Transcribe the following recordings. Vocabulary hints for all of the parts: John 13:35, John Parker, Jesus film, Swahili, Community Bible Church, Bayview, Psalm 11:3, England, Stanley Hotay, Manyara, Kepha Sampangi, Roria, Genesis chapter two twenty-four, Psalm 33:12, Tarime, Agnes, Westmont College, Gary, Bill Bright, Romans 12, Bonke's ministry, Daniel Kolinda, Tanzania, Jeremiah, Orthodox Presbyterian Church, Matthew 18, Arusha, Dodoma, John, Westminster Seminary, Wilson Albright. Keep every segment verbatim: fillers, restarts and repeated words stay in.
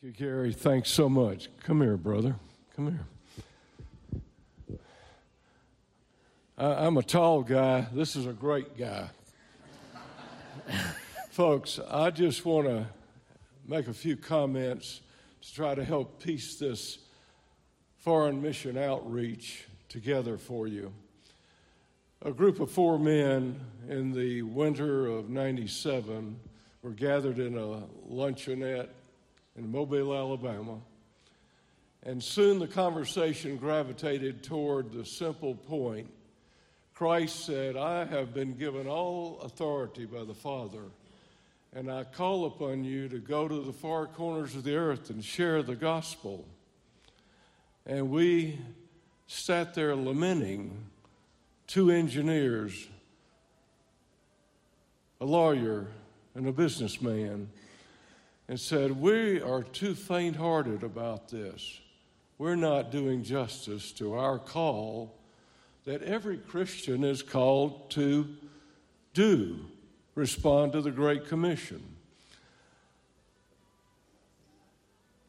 Thank you, Gary. Thanks so much. Come here, brother. Come here. I, I'm a tall guy. This is a great guy. Folks, I just want to make a few comments to try to help piece this foreign mission outreach together for you. A group of four men in the winter of ninety-seven were gathered in a luncheonette in Mobile, Alabama, and soon the conversation gravitated toward the simple point. Christ said, "I have been given all authority by the Father, and I call upon you to go to the far corners of the earth and share the gospel." And we sat there lamenting, two engineers, a lawyer, and a businessman, and said, "We are too faint-hearted about this. We're not doing justice to our call that every Christian is called to do, respond to the Great Commission."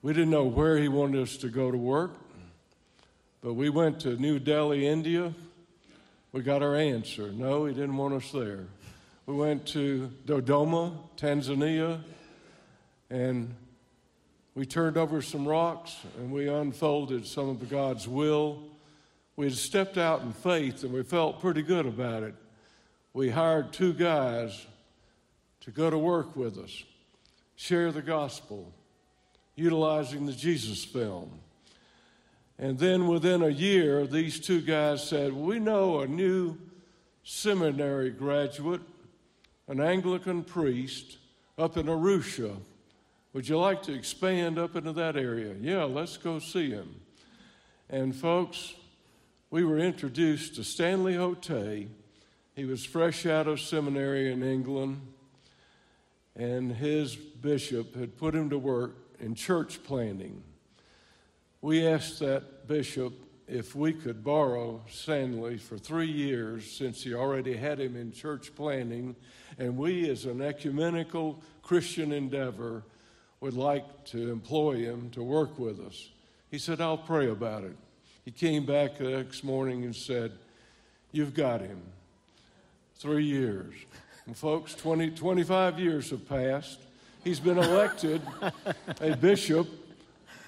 We didn't know where he wanted us to go to work, but we went to New Delhi, India. We got our answer. No, he didn't want us there. We went to Dodoma, Tanzania, and we turned over some rocks, and we unfolded some of God's will. We had stepped out in faith, and we felt pretty good about it. We hired two guys to go to work with us, share the gospel, utilizing the Jesus film. And then within a year, these two guys said, "We know a new seminary graduate, an Anglican priest up in Arusha. Would you like to expand up into that area?" "Yeah, let's go see him." And folks, we were introduced to Stanley Hotay. He was fresh out of seminary in England, and his bishop had put him to work in church planting. We asked that bishop if we could borrow Stanley for three years since he already had him in church planting, and we as an ecumenical Christian endeavor would like to employ him to work with us. He said, "I'll pray about it." He came back the next morning and said, "You've got him." Three years. And folks, twenty, twenty-five years have passed. He's been elected a bishop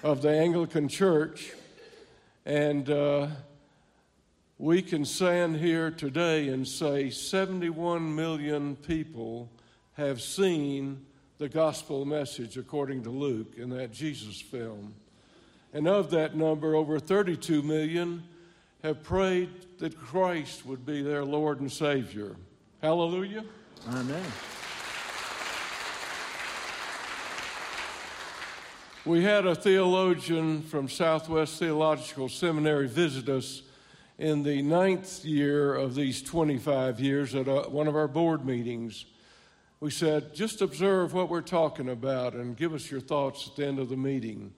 of the Anglican Church, and uh, we can stand here today and say seventy-one million people have seen the gospel message according to Luke in that Jesus film. And of that number, over thirty-two million have prayed that Christ would be their Lord and Savior. Hallelujah. Amen. We had a theologian from Southwest Theological Seminary visit us in the ninth year of these twenty-five years at a, one of our board meetings. We said, "Just observe what we're talking about and give us your thoughts at the end of the meeting."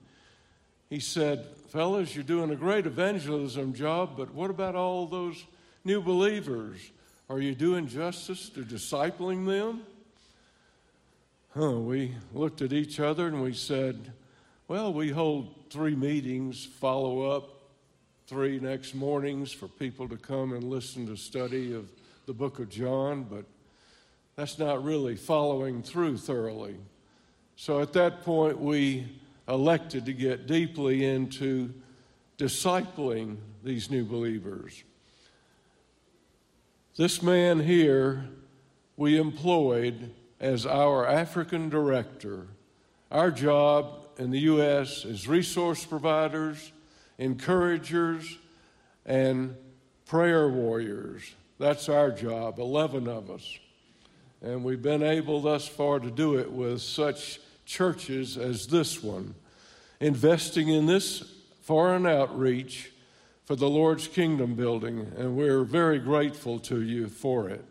He said, "Fellas, you're doing a great evangelism job, but what about all those new believers? Are you doing justice to discipling them?" Huh, we looked at each other and we said, "Well, we hold three meetings, follow up, three next mornings for people to come and listen to study of the book of John, but that's not really following through thoroughly." So at that point, we elected to get deeply into discipling these new believers. This man here we employed as our African director. Our job in the U S is resource providers, encouragers, and prayer warriors. That's our job, eleven of us. And we've been able thus far to do it with such churches as this one, investing in this foreign outreach for the Lord's kingdom building, and we're very grateful to you for it.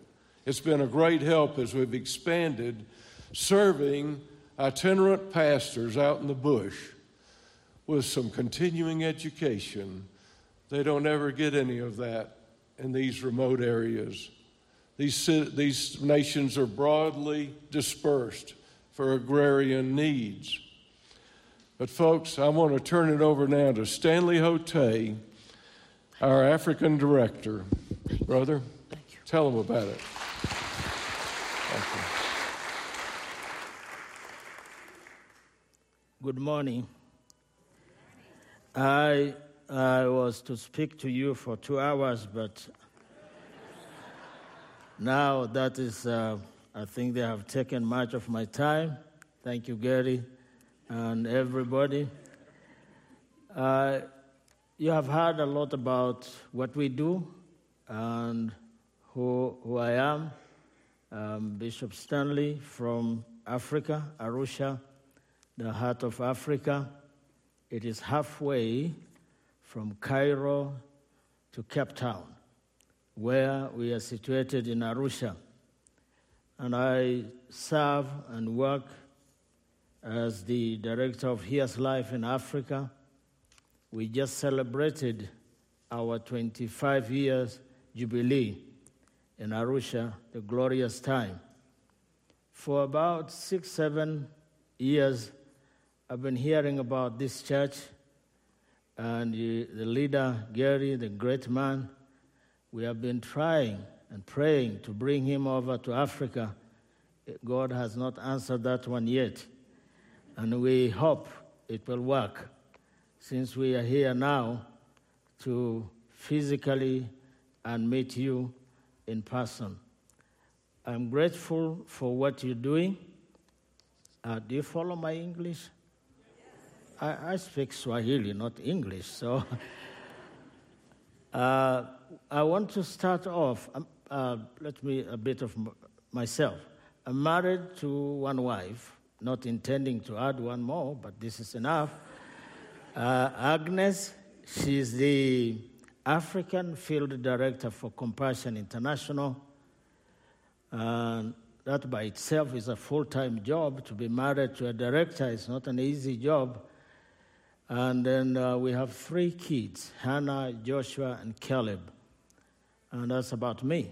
It's been a great help as we've expanded, serving itinerant pastors out in the bush with some continuing education. They don't ever get any of that in these remote areas. These, these nations are broadly dispersed for agrarian needs. But folks, I want to turn it over now to Stanley Hotay, our African director. Brother, thank you. Tell him about it. Thank you. Good morning. I I was to speak to you for two hours, but now that is, uh, I think they have taken much of my time. Thank you, Gary, and everybody. Uh, you have heard a lot about what we do and who, who I am. I'm Bishop Stanley from Africa, Arusha, the heart of Africa. It is halfway from Cairo to Cape Town, where we are situated in Arusha. And I serve and work as the director of Here's Life in Africa. We just celebrated our twenty-five years jubilee in Arusha, the glorious time. For about six, seven years, I've been hearing about this church, and the leader, Gary, the great man. We have been trying and praying to bring him over to Africa. God has not answered that one yet, and we hope it will work, since we are here now to physically and meet you in person. I'm grateful for what you're doing. Uh, do you follow my English? I, I speak Swahili, not English, so uh, I want to start off, um, uh, let me, a bit of m- myself. I'm married to one wife, not intending to add one more, but this is enough. Uh, Agnes, she's the African Field Director for Compassion International. Uh, that by itself is a full-time job. To be married to a director is not an easy job. And then uh, we have three kids, Hannah, Joshua, and Caleb. And that's about me.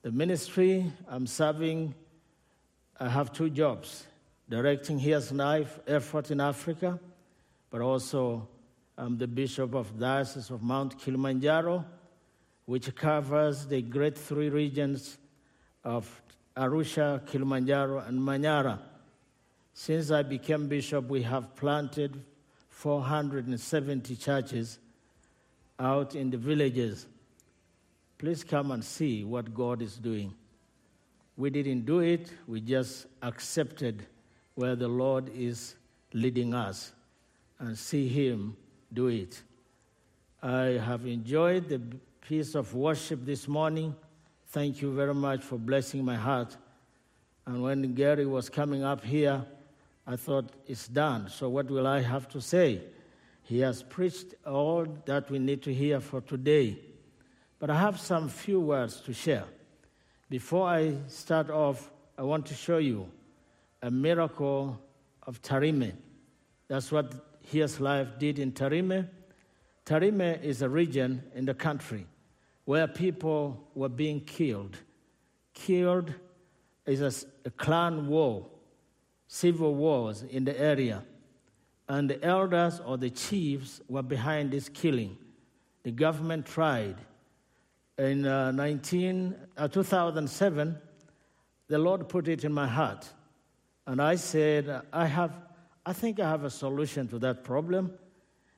The ministry I'm serving, I have two jobs, directing Here's Life effort in Africa, but also I'm the bishop of Diocese of Mount Kilimanjaro, which covers the great three regions of Arusha, Kilimanjaro, and Manyara. Since I became bishop, we have planted four hundred seventy churches out in the villages. Please come and see what God is doing. We didn't do it, we just accepted where the Lord is leading us and see Him do it. I have enjoyed the piece of worship this morning. Thank you very much for blessing my heart. And when Gary was coming up here, I thought, it's done, so what will I have to say? He has preached all that we need to hear for today. But I have some few words to share. Before I start off, I want to show you a miracle of Tarime. That's what Here's Life did in Tarime. Tarime is a region in the country where people were being killed. Killed is a, a clan war. Civil wars in the area, and the elders or the chiefs were behind this killing. The government tried. In uh, nineteen, uh, two thousand seven, the Lord put it in my heart, and I said, I have, I think I have a solution to that problem,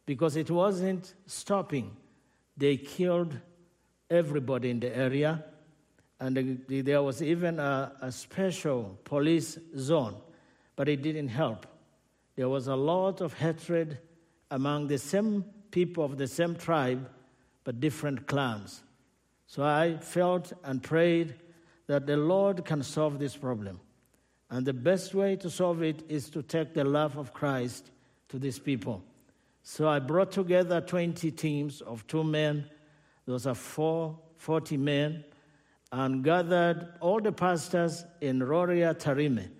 because it wasn't stopping. They killed everybody in the area, and the, there was even a, a special police zone. But it didn't help. There was a lot of hatred among the same people of the same tribe, but different clans. So I felt and prayed that the Lord can solve this problem. And the best way to solve it is to take the love of Christ to these people. So I brought together twenty teams of two men. Those are four, forty men, and gathered all the pastors in Roria, Tarime.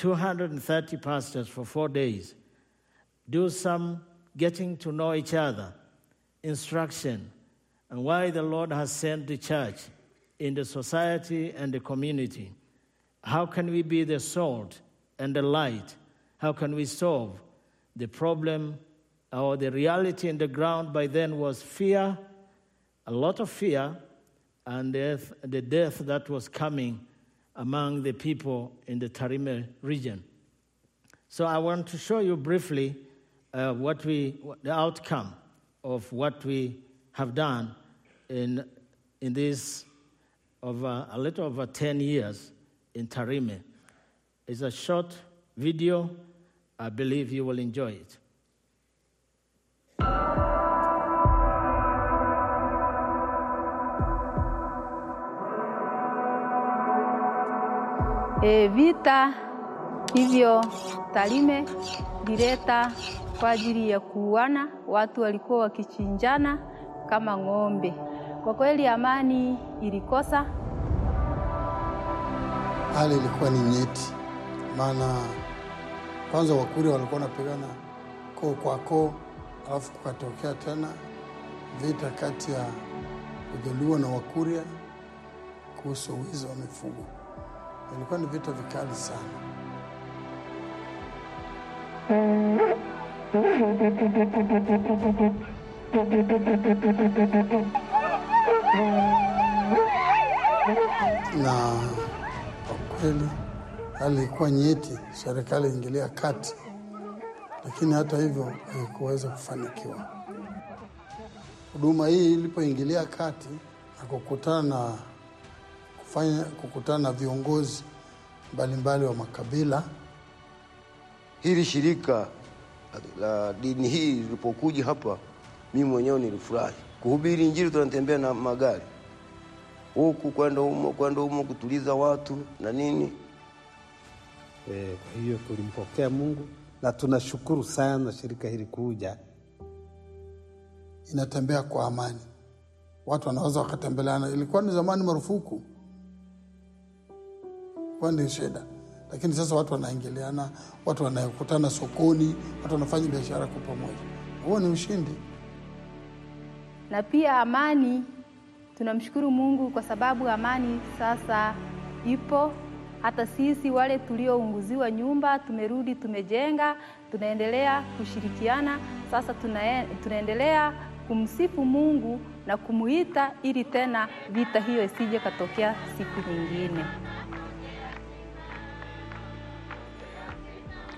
two hundred thirty pastors for four days, do some getting to know each other, instruction, and why the Lord has sent the church in the society and the community. How can we be the salt and the light? How can we solve The problem or the reality in the ground by then was fear, a lot of fear, and death, the death that was coming among the people in the Tarime region. So I want to show you briefly uh, what we the outcome of what we have done in in this over a little over ten years in Tarime. It's a short video. I believe you will enjoy it. E vita hivyo Tarime vileta kwa ajili ya kuuana, watu walikuwa wakichinjana kama ng'ombe. Kwa kweli amani ilikosa. Hali ilikuwa ni nyeti. Maana kwanza wakuri walikuwa wanapigana koo kwa koo, alafu kukatokea tena vita kati ya Wajaluo na Wakuria kuhusu wizi wa mifugo. Ilikuwa ni vita vikali sana. Na kwa kweli hali ilikuwa nyeti, serikali ingilia kati. Lakini hata hivyo haikuweza kufanikiwa. Huduma hii ilipoingilia kati na kukutana na kufanya kukutana na viongozi mbalimbali wa makabila, hili shirika la dini hii lilipokuja hapa, mimi mwenyewe nilifurahi. Kuhubiri injili, tunatembea na magari huku kwenda humo kwenda humo kutuliza watu na nini. Eh, kwa hiyo tulimpokea Mungu na tunashukuru sana shirika hili kuja. Inatembea kwa amani. Watu wanaweza wakatembeleana. Ilikuwa ni zamani marufuku. Kwani shida. Lakini sasa watu wanaingiliana, watu wanakutana sokoni, watu wanafanya biashara kwa pamoja. Huo ni ushindi. Na pia amani, tunamshukuru Mungu kwa sababu amani sasa ipo. Hata sisi wale tuliounguziwa nyumba tumerudi, tumejenga, tunaendelea kushirikiana. Sasa tuna, tunaendelea kumsifu Mungu na kumuita ili tena vita hiyo isije katokea siku nyingine.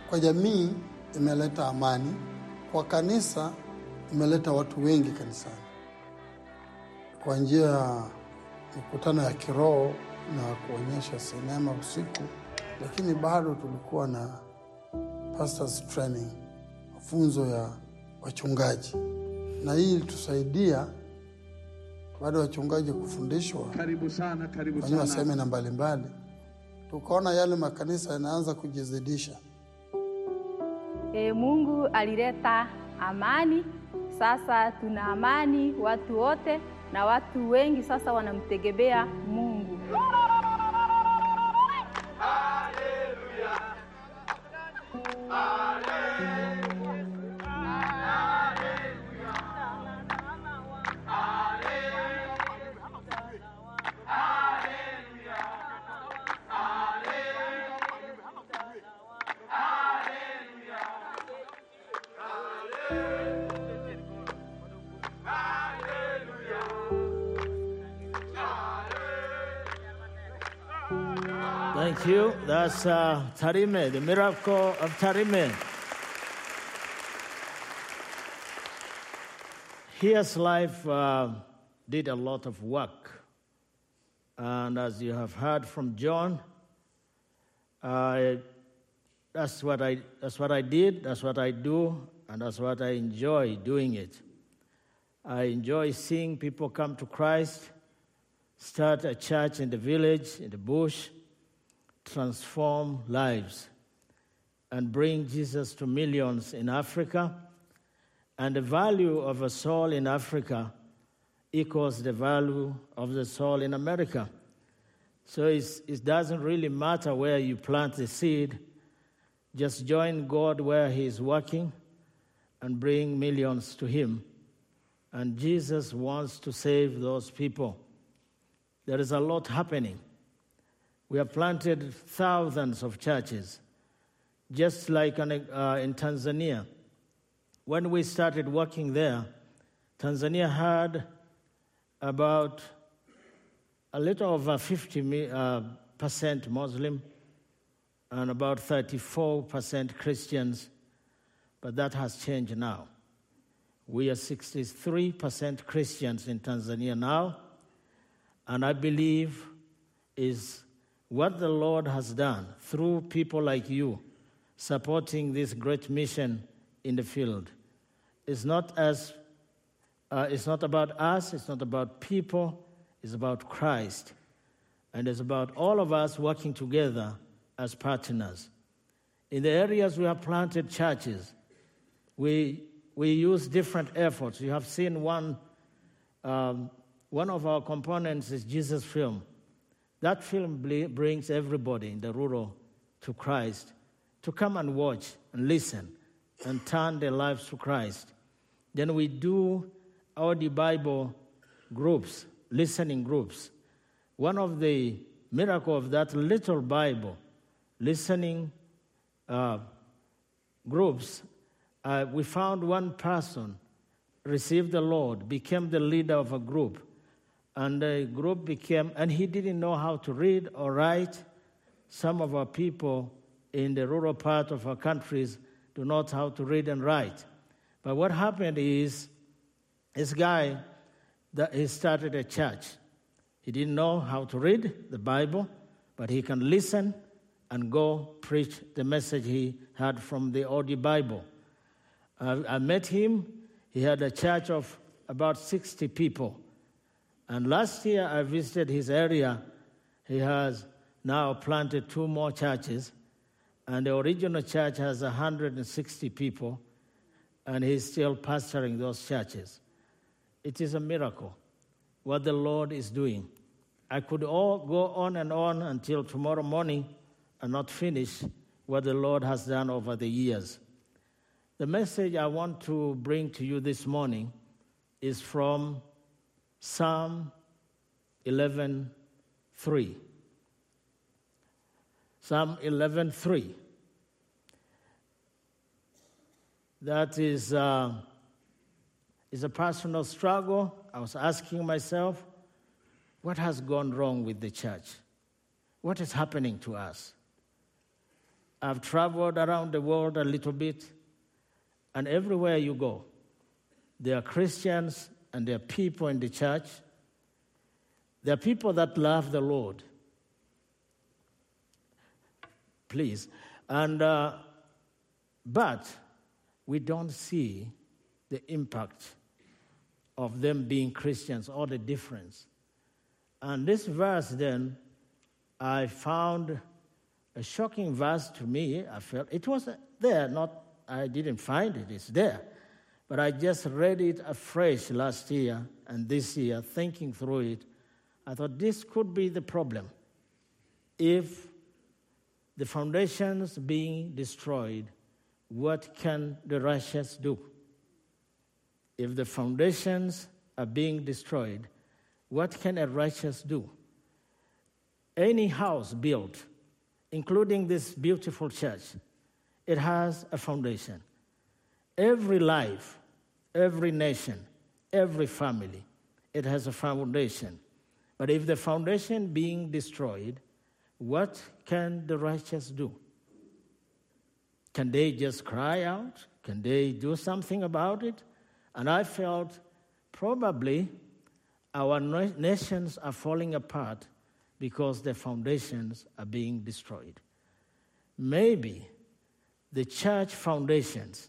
Kwa jamii imeleta amani, kwa kanisa imeleta watu wengi kanisani. Kwa njia mkutano ya kiroho na kuonyesha sinema usiku, lakini bado tulikuwa na pastors training, mafunzo ya wachungaji. Na hii ilitusaidia bado wachungaji kufundishwa. Karibu sana, karibu sana. Kwa semina mbalimbali. Tukaona yale makanisa yanaanza kujizidisha. E, Mungu alileta amani. Sasa tuna amani watu wote na watu wengi sasa wanamtegemea Mungu. Thank you. That's uh, Tarime, the miracle of Tarime. Here's Life uh, did a lot of work. And as you have heard from John, uh, that's what I that's what I did, that's what I do, and that's what I enjoy doing it. I enjoy seeing people come to Christ, start a church in the village, in the bush, transform lives and bring Jesus to millions in Africa. And the value of a soul in Africa equals the value of the soul in America. So it's, it doesn't really matter where you plant the seed. Just join God where he is working and bring millions to him. And Jesus wants to save those people. There is a lot happening. We have planted thousands of churches, just like in Tanzania, when we started working there, Tanzania had about a little over fifty percent Muslim and about thirty-four percent Christians, but that has changed now. We are sixty-three percent Christians in Tanzania now, and I believe is what the Lord has done through people like you supporting this great mission in the field. It's not as uh, it's not about us, it's not about people, it's about Christ. And it's about all of us working together as partners. In the areas we have planted churches, we we use different efforts. You have seen one um, one of our components is Jesus Film. That film brings everybody in the rural to Christ to come and watch and listen and turn their lives to Christ. Then we do our Bible groups, listening groups. One of the miracles of that little Bible listening uh, groups, uh, we found one person received the Lord, became the leader of a group. And the group became, and he didn't know how to read or write. Some of our people in the rural part of our countries do not know how to read and write. But what happened is, this guy, that he started a church. He didn't know how to read the Bible, but he can listen and go preach the message he had from the Old Bible. I, I met him. He had a church of about sixty people. And last year, I visited his area. He has now planted two more churches. And the original church has one hundred sixty people. And he's still pastoring those churches. It is a miracle what the Lord is doing. I could all go on and on until tomorrow morning and not finish what the Lord has done over the years. The message I want to bring to you this morning is from Psalm eleven three. Psalm eleven three. That is, uh, is a personal struggle. I was asking myself, what has gone wrong with the church? What is happening to us? I've traveled around the world a little bit, and everywhere you go, there are Christians and there are people in the church. There are people that love the Lord. Please. And, uh, but we don't see the impact of them being Christians or the difference. And this verse then, I found a shocking verse to me. I felt it was there, not, I didn't find it, it's there. But I just read it afresh last year and this year, thinking through it. I thought this could be the problem. If the foundation's being destroyed, what can the righteous do? If the foundations are being destroyed, what can a righteous do? Any house built, including this beautiful church, it has a foundation. Every life, every nation, every family, it has a foundation. But if the foundation being destroyed, what can the righteous do? Can they just cry out? Can they do something about it? And I felt probably our nations are falling apart because their foundations are being destroyed. Maybe the church foundations,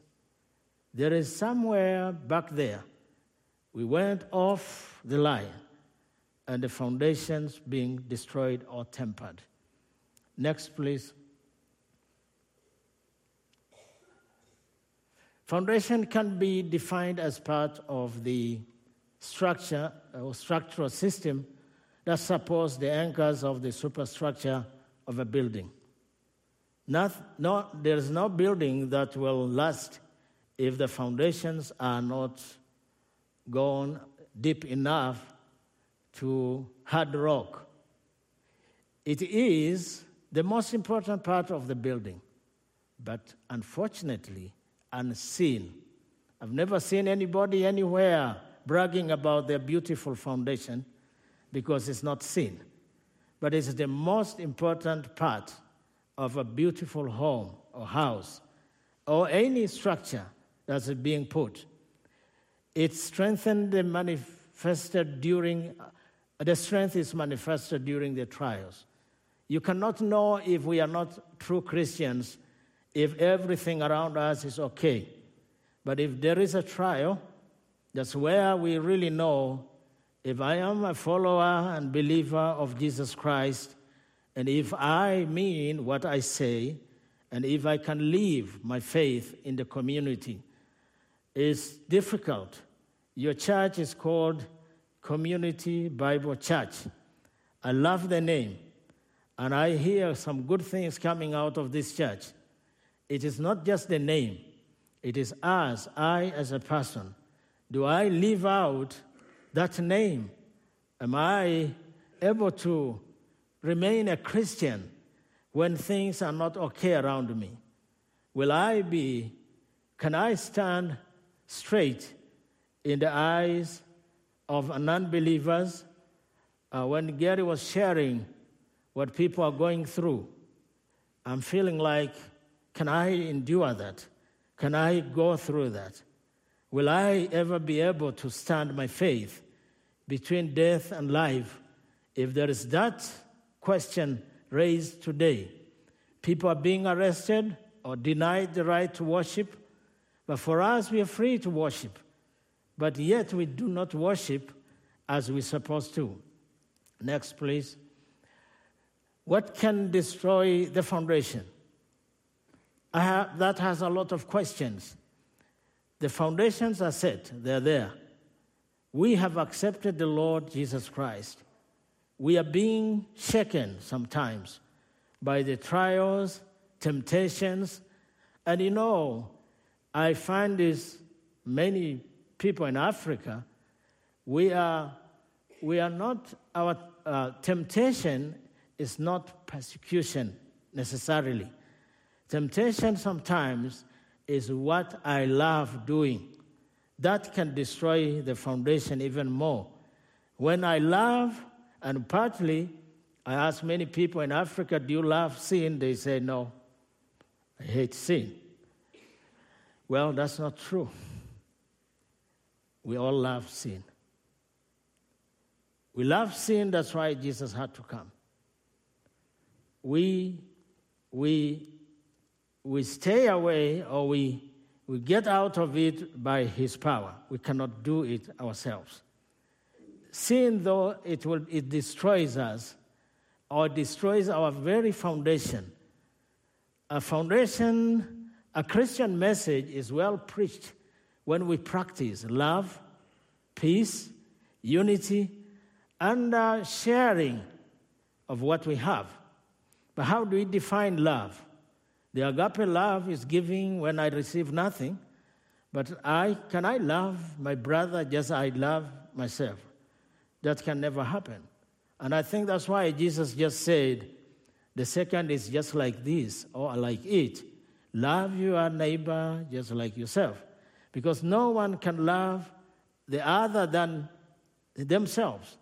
there is somewhere back there, we went off the line, and the foundations being destroyed or tempered. Next, please. Foundation can be defined as part of the structure or structural system that supports the anchors of the superstructure of a building. Not, no, there is no building that will last if the foundations are not gone deep enough to hard rock. It is the most important part of the building, but unfortunately unseen I've never seen anybody anywhere bragging about their beautiful foundation, because it's not seen. But it's the most important part of a beautiful home or house or any structure that's being put. It's strengthened and manifested during, the strength is manifested during the trials. You cannot know if we are not true Christians if everything around us is okay. But if there is a trial, that's where we really know if I am a follower and believer of Jesus Christ, and if I mean what I say, and if I can live my faith in the community. It's difficult. Your church is called Community Bible Church. I love the name, and I hear some good things coming out of this church. It is not just the name. It is us, I as a person. Do I live out that name? Am I able to remain a Christian when things are not okay around me? Will I be, can I stand straight in the eyes of non-believers? Uh, when Gary was sharing what people are going through, I'm feeling like, can I endure that? Can I go through that? Will I ever be able to stand my faith between death and life? If there is that question raised today, people are being arrested or denied the right to worship. But for us, we are free to worship. But yet we do not worship as we're supposed to. Next, please. What can destroy the foundation? I have, that has a lot of questions. The foundations are set. They're there. We have accepted the Lord Jesus Christ. We are being shaken sometimes by the trials, temptations. And you know, I find this many people in Africa, we are, we are not, our uh, temptation is not persecution necessarily. Temptation sometimes is what I love doing. That can destroy the foundation even more. When I love, and partly, I ask many people in Africa, do you love sin? They say, no, I hate sin. Well, that's not true. We all love sin. We love sin, that's why Jesus had to come. We, we, we stay away, or we, we get out of it by his power. We cannot do it ourselves. Sin, though, it will, it destroys us, or destroys our very foundation. A foundation, a Christian message is well preached when we practice love, peace, unity, and uh, sharing of what we have. But how do we define love? The agape love is giving when I receive nothing, but I can I love my brother just as I love myself? That can never happen. And I think that's why Jesus just said, the second is just like this or like it. Love your neighbor just like yourself. Because no one can love the other than themselves.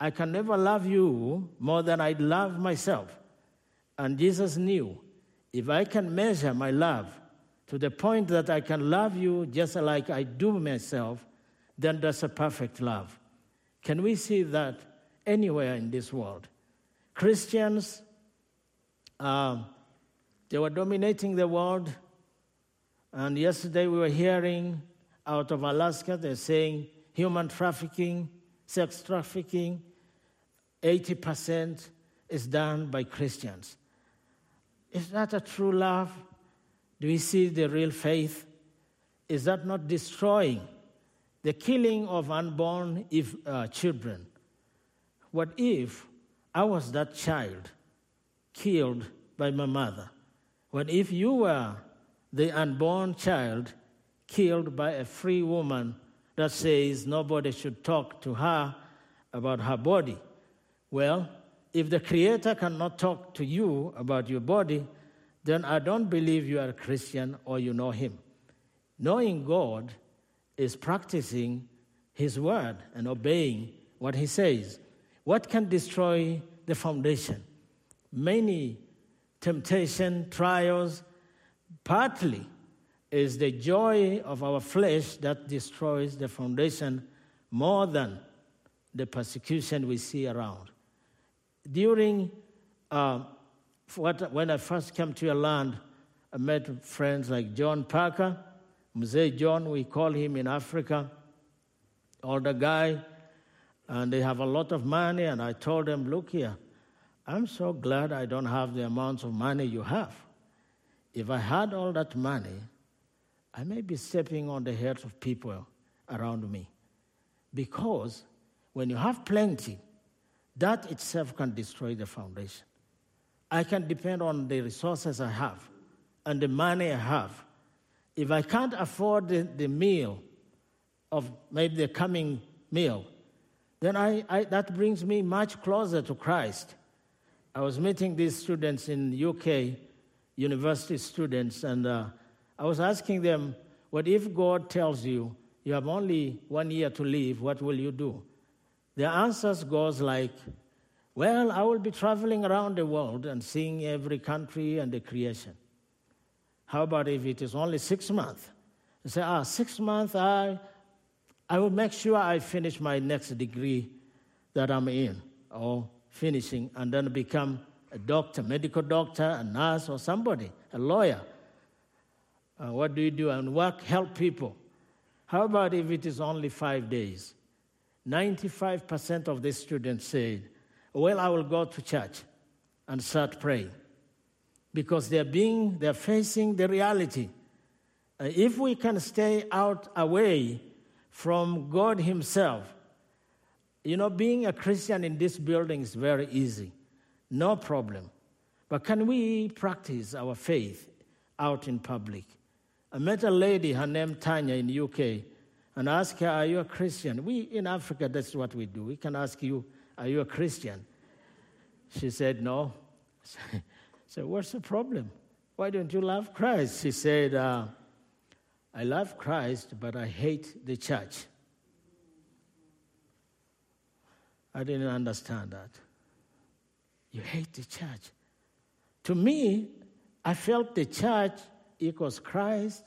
I can never love you more than I love myself. And Jesus knew, if I can measure my love to the point that I can love you just like I do myself, then that's a perfect love. Can we see that anywhere in this world? Christians, uh, they were dominating the world. And yesterday we were hearing out of Alaska, they're saying human trafficking, sex trafficking, eighty percent is done by Christians. Is that a true love? Do we see the real faith? Is that not destroying the killing of unborn if, uh, children? What if I was that child killed by my mother? What if you were the unborn child killed by a free woman that says nobody should talk to her about her body? Well, if the Creator cannot talk to you about your body, then I don't believe you are a Christian or you know Him. Knowing God is practicing his word and obeying what he says. What can destroy the foundation? Many temptation, trials, partly is the joy of our flesh that destroys the foundation more than the persecution we see around. During, uh, what, when I first came to your land, I met friends like John Parker, Mzee John, we call him in Africa, older guy, and they have a lot of money, and I told them, look here, I'm so glad I don't have the amounts of money you have. If I had all that money, I may be stepping on the heads of people around me. Because when you have plenty, that itself can destroy the foundation. I can depend on the resources I have and the money I have. If I can't afford the, the meal of maybe the coming meal, then I, I, that brings me much closer to Christ. I was meeting these students in U K, university students, and uh, I was asking them, what if God tells you, you have only one year to live, what will you do? Their answers goes like, well, I will be traveling around the world and seeing every country and the creation. How about if it is only six months? They say, ah, six months, I, I will make sure I finish my next degree that I'm in, or finishing, and then become a doctor, medical doctor, a nurse, or somebody, a lawyer. Uh, what do you do? And work, help people. How about if it is only five days? ninety-five percent of the students said, well, I will go to church and start praying. Because they're being, they're facing the reality. Uh, if we can stay out away from God himself, you know, being a Christian in this building is very easy, no problem. But can we practice our faith out in public? I met a lady, her name Tanya, in the U K, and I asked her, are you a Christian? We, in Africa, that's what we do. We can ask you, are you a Christian? She said, no. I said, what's the problem? Why don't you love Christ? She said, uh, I love Christ, but I hate the church. I didn't understand that. You hate the church. To me, I felt the church equals Christ,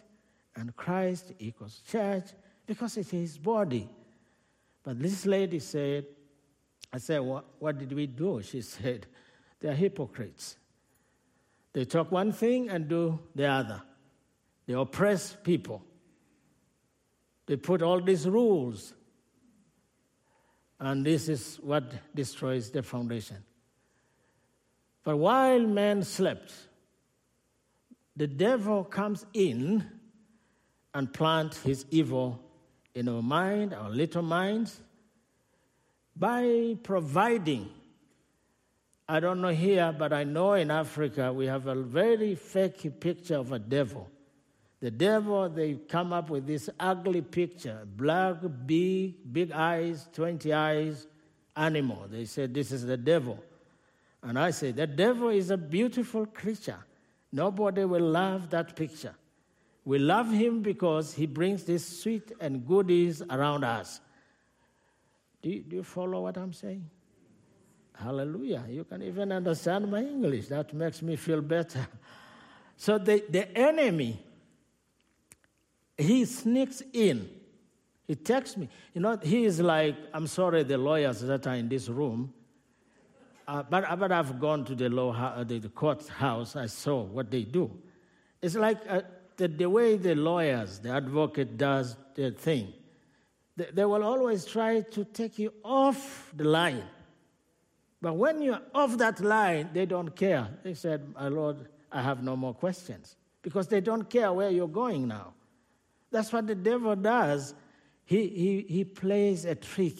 and Christ equals church, because it is his body. But this lady said, I said, what, what did we do? She said, they are hypocrites. They talk one thing and do the other. They oppress people. They put all these rules. And this is what destroys the foundation. But while man slept, the devil comes in and plants his evil in our mind, our little minds, by providing. I don't know here, but I know in Africa we have a very fake picture of a devil. The devil, they come up with this ugly picture, black, big, big eyes, twenty eyes, animal. They said, this is the devil. And I say, the devil is a beautiful creature. Nobody will love that picture. We love him because he brings this sweet and goodies around us. Do you, do you follow what I'm saying? Hallelujah. You can even understand my English. That makes me feel better. So the, the enemy, he sneaks in. He texts me. You know, he is like, I'm sorry, the lawyers that are in this room, uh, but, but I've gone to the, law, uh, the, the courthouse. I saw what they do. It's like uh, the, the way the lawyers, the advocate does their thing. They, they will always try to take you off the line. But when you're off that line, they don't care. They said, my Lord, I have no more questions. Because they don't care where you're going now. That's what the devil does. He, he, he plays a trick.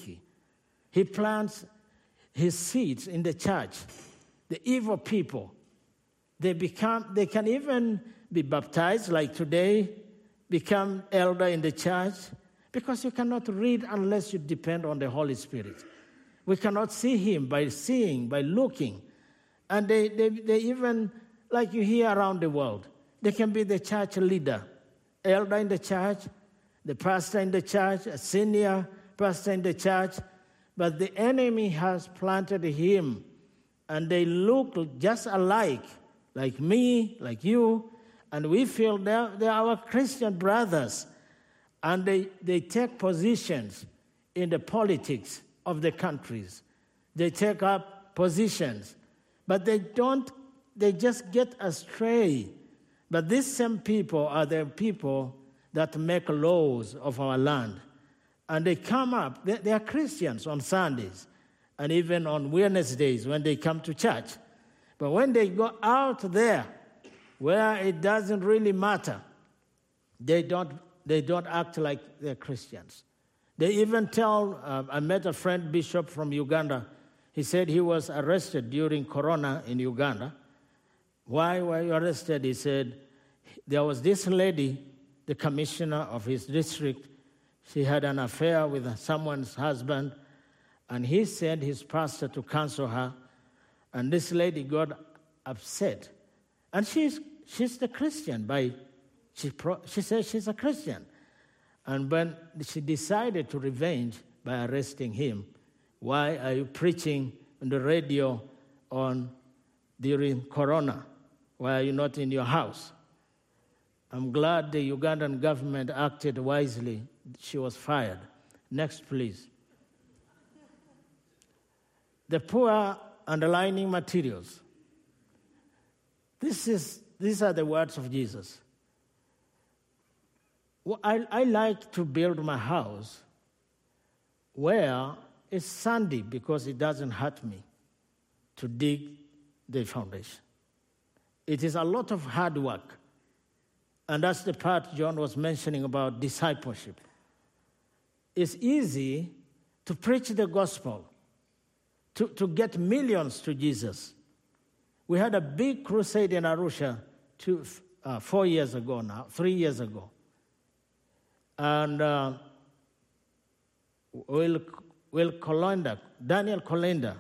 He plants his seeds in the church. The evil people, they become, they can even be baptized, like today, become elder in the church, because you cannot read unless you depend on the Holy Spirit. We cannot see him by seeing, by looking. And they, they, they even, like you hear around the world, they can be the church leader. Elder in the church, the pastor in the church, a senior pastor in the church, but the enemy has planted him, and they look just alike, like me, like you, and we feel they're, they're our Christian brothers, and they, they take positions in the politics of the countries. They take up positions, but they don't, they just get astray. But these same people are the people that make laws of our land. And they come up, they, they are Christians on Sundays and even on Wednesdays when they come to church. But when they go out there, where it doesn't really matter, they don't, they don't act like they're Christians. They even tell, uh, I met a friend, Bishop from Uganda. He said he was arrested during Corona in Uganda. Why were you arrested? He said, there was this lady, the commissioner of his district. She had an affair with someone's husband, and he sent his pastor to counsel her, and this lady got upset. And she's, she's the Christian. By she, pro, she says she's a Christian. And when she decided to revenge by arresting him, why are you preaching on the radio on during Corona? Why are you not in your house? I'm glad the Ugandan government acted wisely. She was fired. Next, please. The poor underlining materials. This is, these are the words of Jesus. Well, I, I like to build my house where it's sandy because it doesn't hurt me to dig the foundation. It is a lot of hard work. And that's the part John was mentioning about discipleship. It's easy to preach the gospel, to, to get millions to Jesus. We had a big crusade in Arusha two, uh, four years ago now, three years ago. And uh, Will, Will Kolinda, Daniel Kolinda,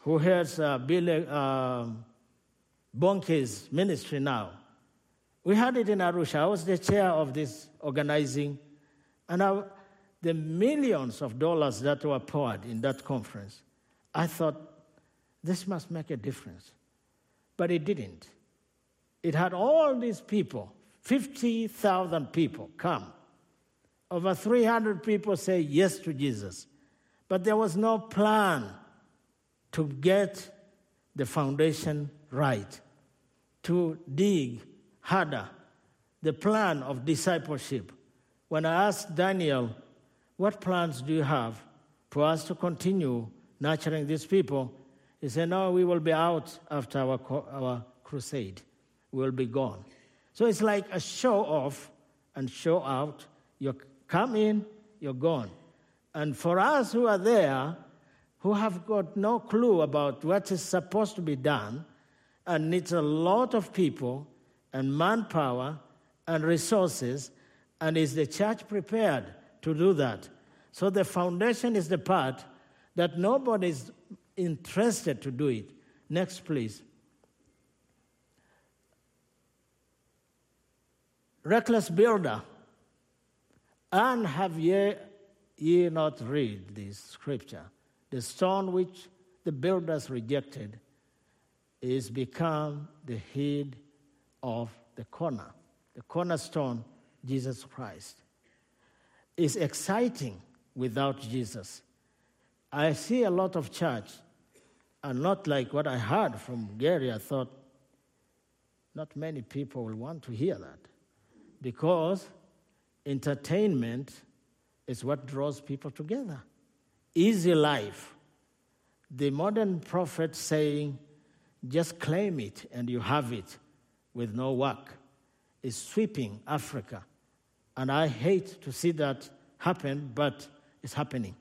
who has uh, Billy, uh, Bonke's ministry now. We had it in Arusha. I was the chair of this organizing, and I, the millions of dollars that were poured in that conference, I thought, this must make a difference. But it didn't. It had all these people, fifty thousand people come. Over three hundred people say yes to Jesus. But there was no plan to get the foundation right, to dig harder, the plan of discipleship. When I asked Daniel, what plans do you have for us to continue nurturing these people? He said, no, we will be out after our, our crusade. We will be gone. So it's like a show off and show out. You come in, you're gone. And for us who are there, who have got no clue about what is supposed to be done, and needs a lot of people, and manpower, and resources, and is the church prepared to do that? So the foundation is the part that nobody is interested to do it. Next, please. Reckless builder. And have ye, ye not read this scripture? The stone which the builders rejected is become the head of the corner, the cornerstone, Jesus Christ. It's exciting without Jesus. I see a lot of church, and not like what I heard from Gary. I thought, not many people will want to hear that, because entertainment is what draws people together. Easy life. The modern prophet saying, just claim it and you have it, with no work, is sweeping Africa. And I hate to see that happen, but it's happening.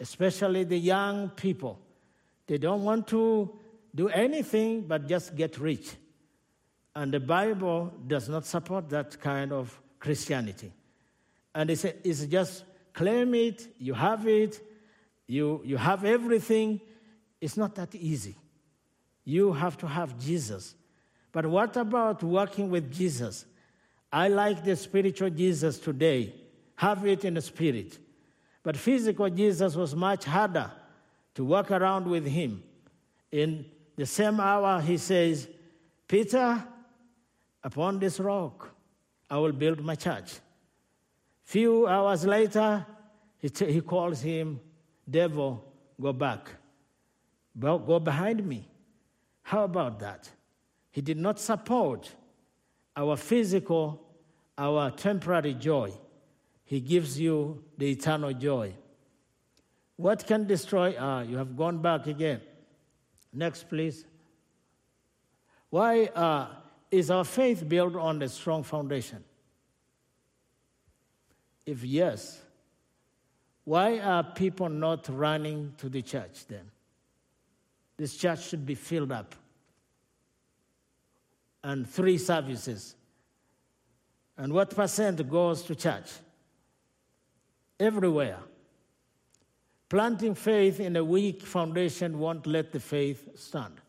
Especially the young people. They don't want to do anything but just get rich. And the Bible does not support that kind of Christianity. And it's, it's just claim it, you have it, you, you have everything. It's not that easy. You have to have Jesus. But what about working with Jesus? I like the spiritual Jesus today have it in the spirit. But physical Jesus was much harder to walk around with him. In the same hour, he says, Peter, upon this rock, I will build my church. Few hours later, he, t- he calls him, devil, go back. Go behind me. How about that? He did not support our physical, our temporary joy. He gives you the eternal joy. What can destroy? Ah, you have gone back again. Next, please. Why uh, is our faith built on a strong foundation? If yes, why are people not running to the church then? This church should be filled up. And three services. And what percent goes to church? Everywhere. Planting faith in a weak foundation won't let the faith stand.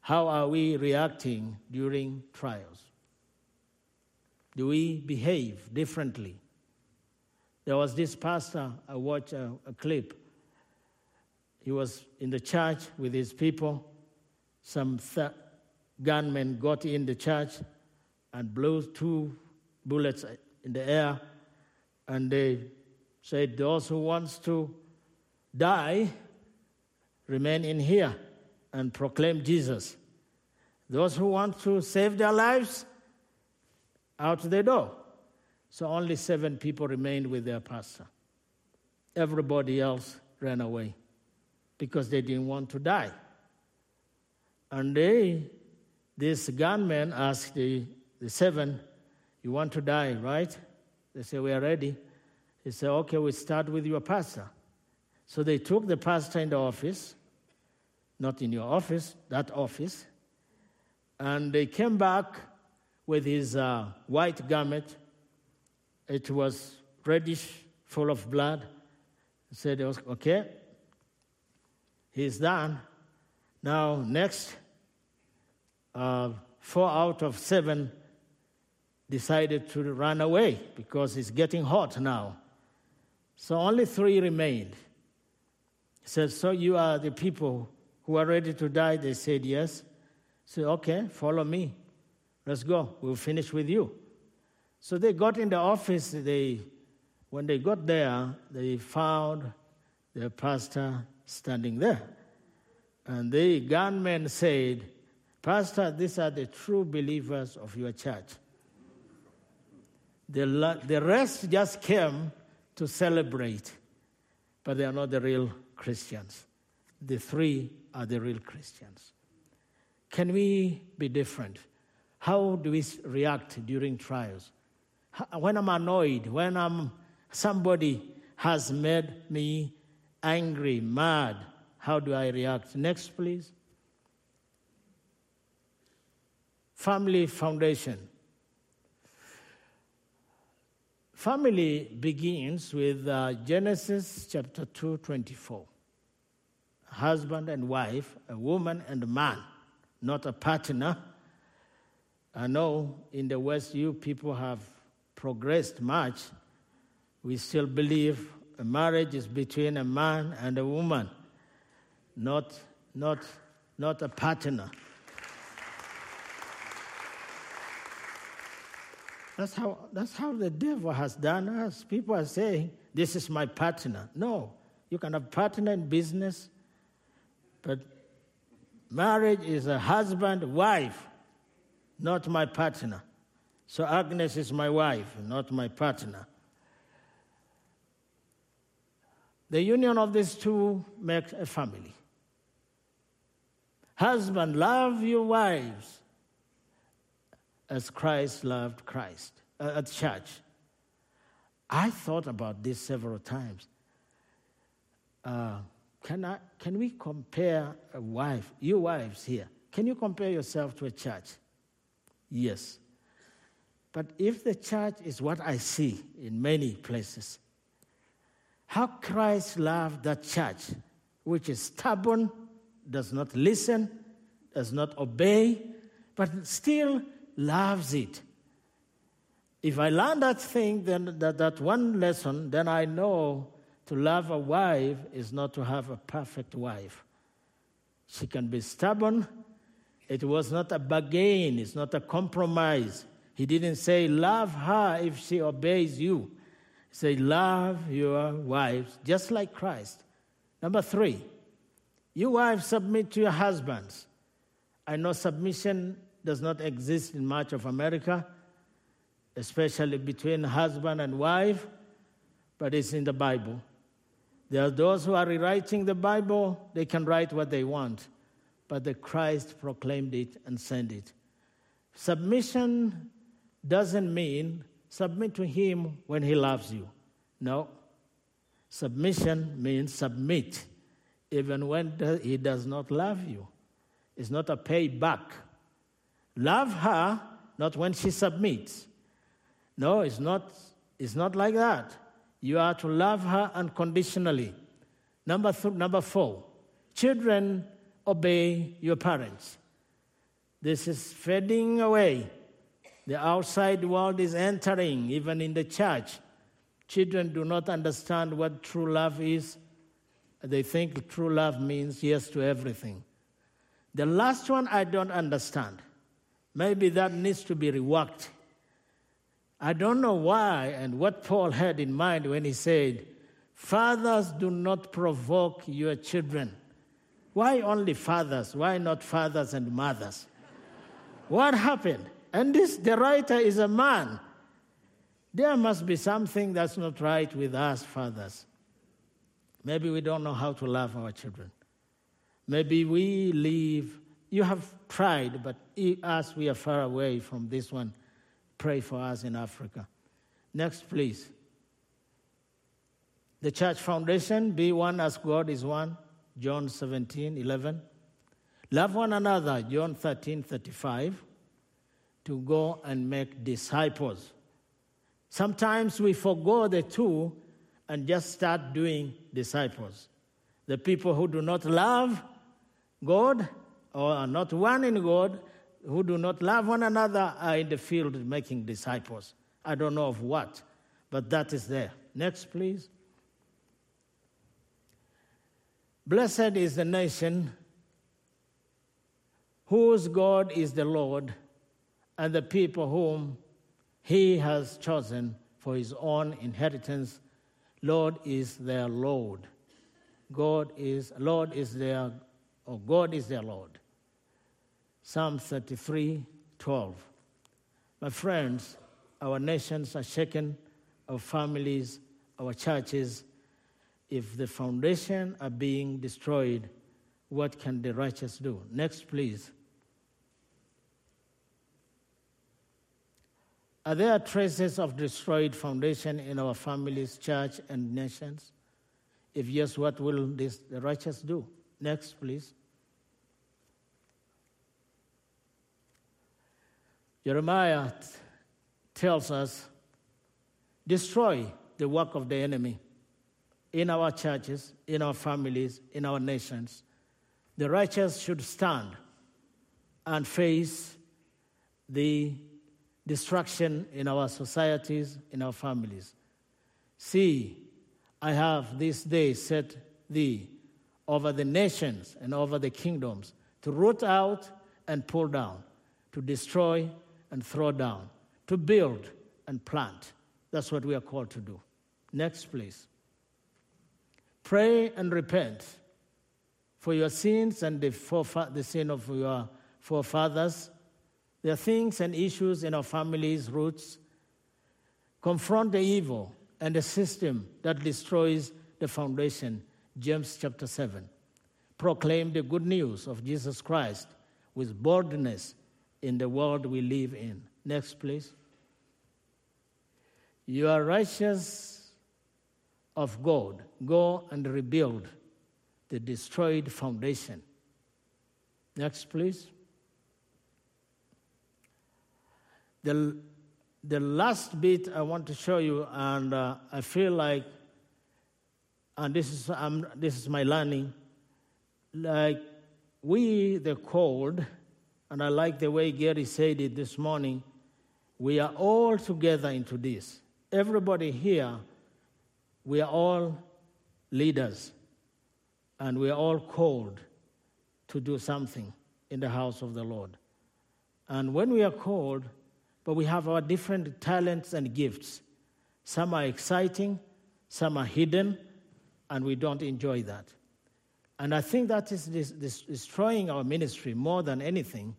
How are we reacting during trials? Do we behave differently? There was this pastor, I watched a, a clip. He was in the church with his people. Some th- gunmen got in the church and blew two bullets in the air. And they said, those who wants to die, remain in here and proclaim Jesus. Those who want to save their lives, out the door. So only seven people remained with their pastor. Everybody else ran away because they didn't want to die. And they, this gunman asked the, the seven, you want to die, right? They said, we are ready. He said, okay, we start with your pastor. So they took the pastor in the office, not in your office, that office, and they came back with his uh, white garment. It was reddish, full of blood. He said, okay, he's done. Now, next, uh, four out of seven decided to run away because it's getting hot now. So only three remained. He said, so you are the people who are ready to die? They said, yes. He said, okay, follow me. Let's go. We'll finish with you. So they got in the office. They, when they got there, they found their pastor standing there. And the gunman said, Pastor, these are the true believers of your church. The, the rest just came to celebrate, but they are not the real Christians. The three are the real Christians. Can we be different? How do we react during trials? When I'm annoyed, when I'm somebody has made me angry, mad, how do I react? Next, please. Family foundation. Family begins with uh, Genesis chapter two twenty-four. Husband and wife, a woman and a man, not a partner. I know in the West, you people have progressed much. We still believe a marriage is between a man and a woman, not, not, not a partner. That's how, that's how the devil has done us. People are saying, this is my partner. No, you can have partner in business, but marriage is a husband, wife, not my partner. So Agnes is my wife, not my partner. The union of these two makes a family. Husband, love your wives as Christ loved Christ uh, at church. I thought about this several times. Uh, can I? Can we compare a wife, you wives here, can you compare yourself to a church? Yes. But if the church is what I see in many places, how Christ loved that church, which is stubborn, does not listen, does not obey, but still loves it. If I learn that thing, then that, that one lesson, then I know to love a wife is not to have a perfect wife. She can be stubborn. It was not a bargain. It's not a compromise. He didn't say, love her if she obeys you. He said, love your wives, just like Christ. Number three, you wives submit to your husbands. I know submission does not exist in much of America, especially between husband and wife, but it's in the Bible. There are those who are rewriting the Bible. They can write what they want, but the Christ proclaimed it and sent it. Submission doesn't mean submit to him when he loves you. No. Submission means submit even when he does not love you. It's not a payback. Love her, not when she submits. No, it's not, it's not like that. You are to love her unconditionally. Number th- number four, children, obey your parents. This is fading away. The outside world is entering, even in the church. Children do not understand what true love is. They think true love means yes to everything. The last one I don't understand. Maybe that needs to be reworked. I don't know why and what Paul had in mind when he said, fathers, do not provoke your children. Why only fathers? Why not fathers and mothers? What happened? And this, the writer is a man. There must be something that's not right with us fathers. Maybe we don't know how to love our children. Maybe we live, you have pride, but us, we are far away from this one. Pray for us in Africa. Next, please. The church foundation, be one as God is one, John seventeen eleven. Love one another, John thirteen thirty-five, to go and make disciples. Sometimes we forgo the two and just start doing disciples. The people who do not love God or are not one in God, who do not love one another, are in the field making disciples. I don't know of what, but that is there. Next, please. Blessed is the nation whose God is the Lord, and the people whom he has chosen for his own inheritance. Lord is their Lord. God is Lord is their or God is their Lord. Psalm thirty-three twelve. My friends, our nations are shaken, our families, our churches. If the foundation are being destroyed, what can the righteous do? Next, please. Are there traces of destroyed foundation in our families, church, and nations? If yes, what will this, the righteous do? Next, please. Jeremiah t- tells us, destroy the work of the enemy in our churches, in our families, in our nations. The righteous should stand and face the destruction in our societies, in our families. See, I have this day set thee over the nations and over the kingdoms to root out and pull down, to destroy and throw down, to build and plant. That's what we are called to do. Next, please. Pray and repent for your sins and the, foref- the sin of your forefathers. There are things and issues in our families' roots. Confront the evil and the system that destroys the foundation, James chapter seven. Proclaim the good news of Jesus Christ with boldness in the world we live in. Next, please. You are righteous of God. Go and rebuild the destroyed foundation. Next, please. The, the last bit I want to show you, and uh, I feel like, and this is um, this is my learning, like we, the called, and I like the way Gary said it this morning, We are all together into this. Everybody here, we are all leaders, and we are all called to do something in the house of the Lord. And when we are called, but we have our different talents and gifts. Some are exciting, some are hidden, and we don't enjoy that. And I think that is this, this destroying our ministry more than anything.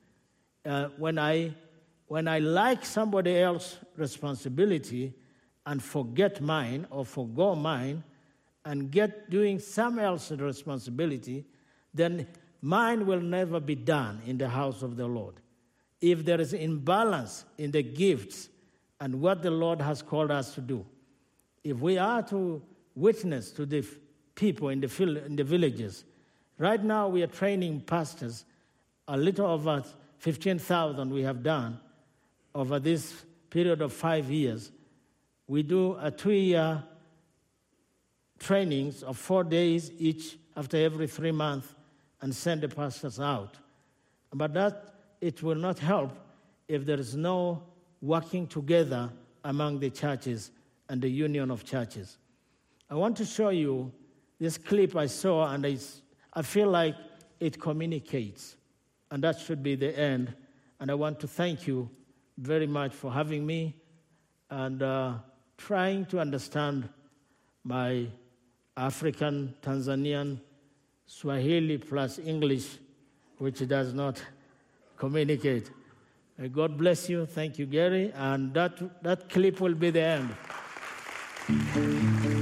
Uh, when I when I like somebody else's responsibility and forget mine or forego mine and get doing some else's responsibility, then mine will never be done in the house of the Lord. If there is imbalance in the gifts and what the Lord has called us to do, if we are to witness to the people in the field, in the villages, right now we are training pastors. A little over fifteen thousand we have done over this period of five years. We do a two-year trainings of four days each after every three months and send the pastors out. But that it will not help if there is no working together among the churches and the union of churches. I want to show you this clip I saw, and I, I feel like it communicates. And that should be the end. And I want to thank you very much for having me and uh, trying to understand my African, Tanzanian, Swahili plus English, which does not communicate. Uh, God bless you. Thank you, Gary. And that, that clip will be the end.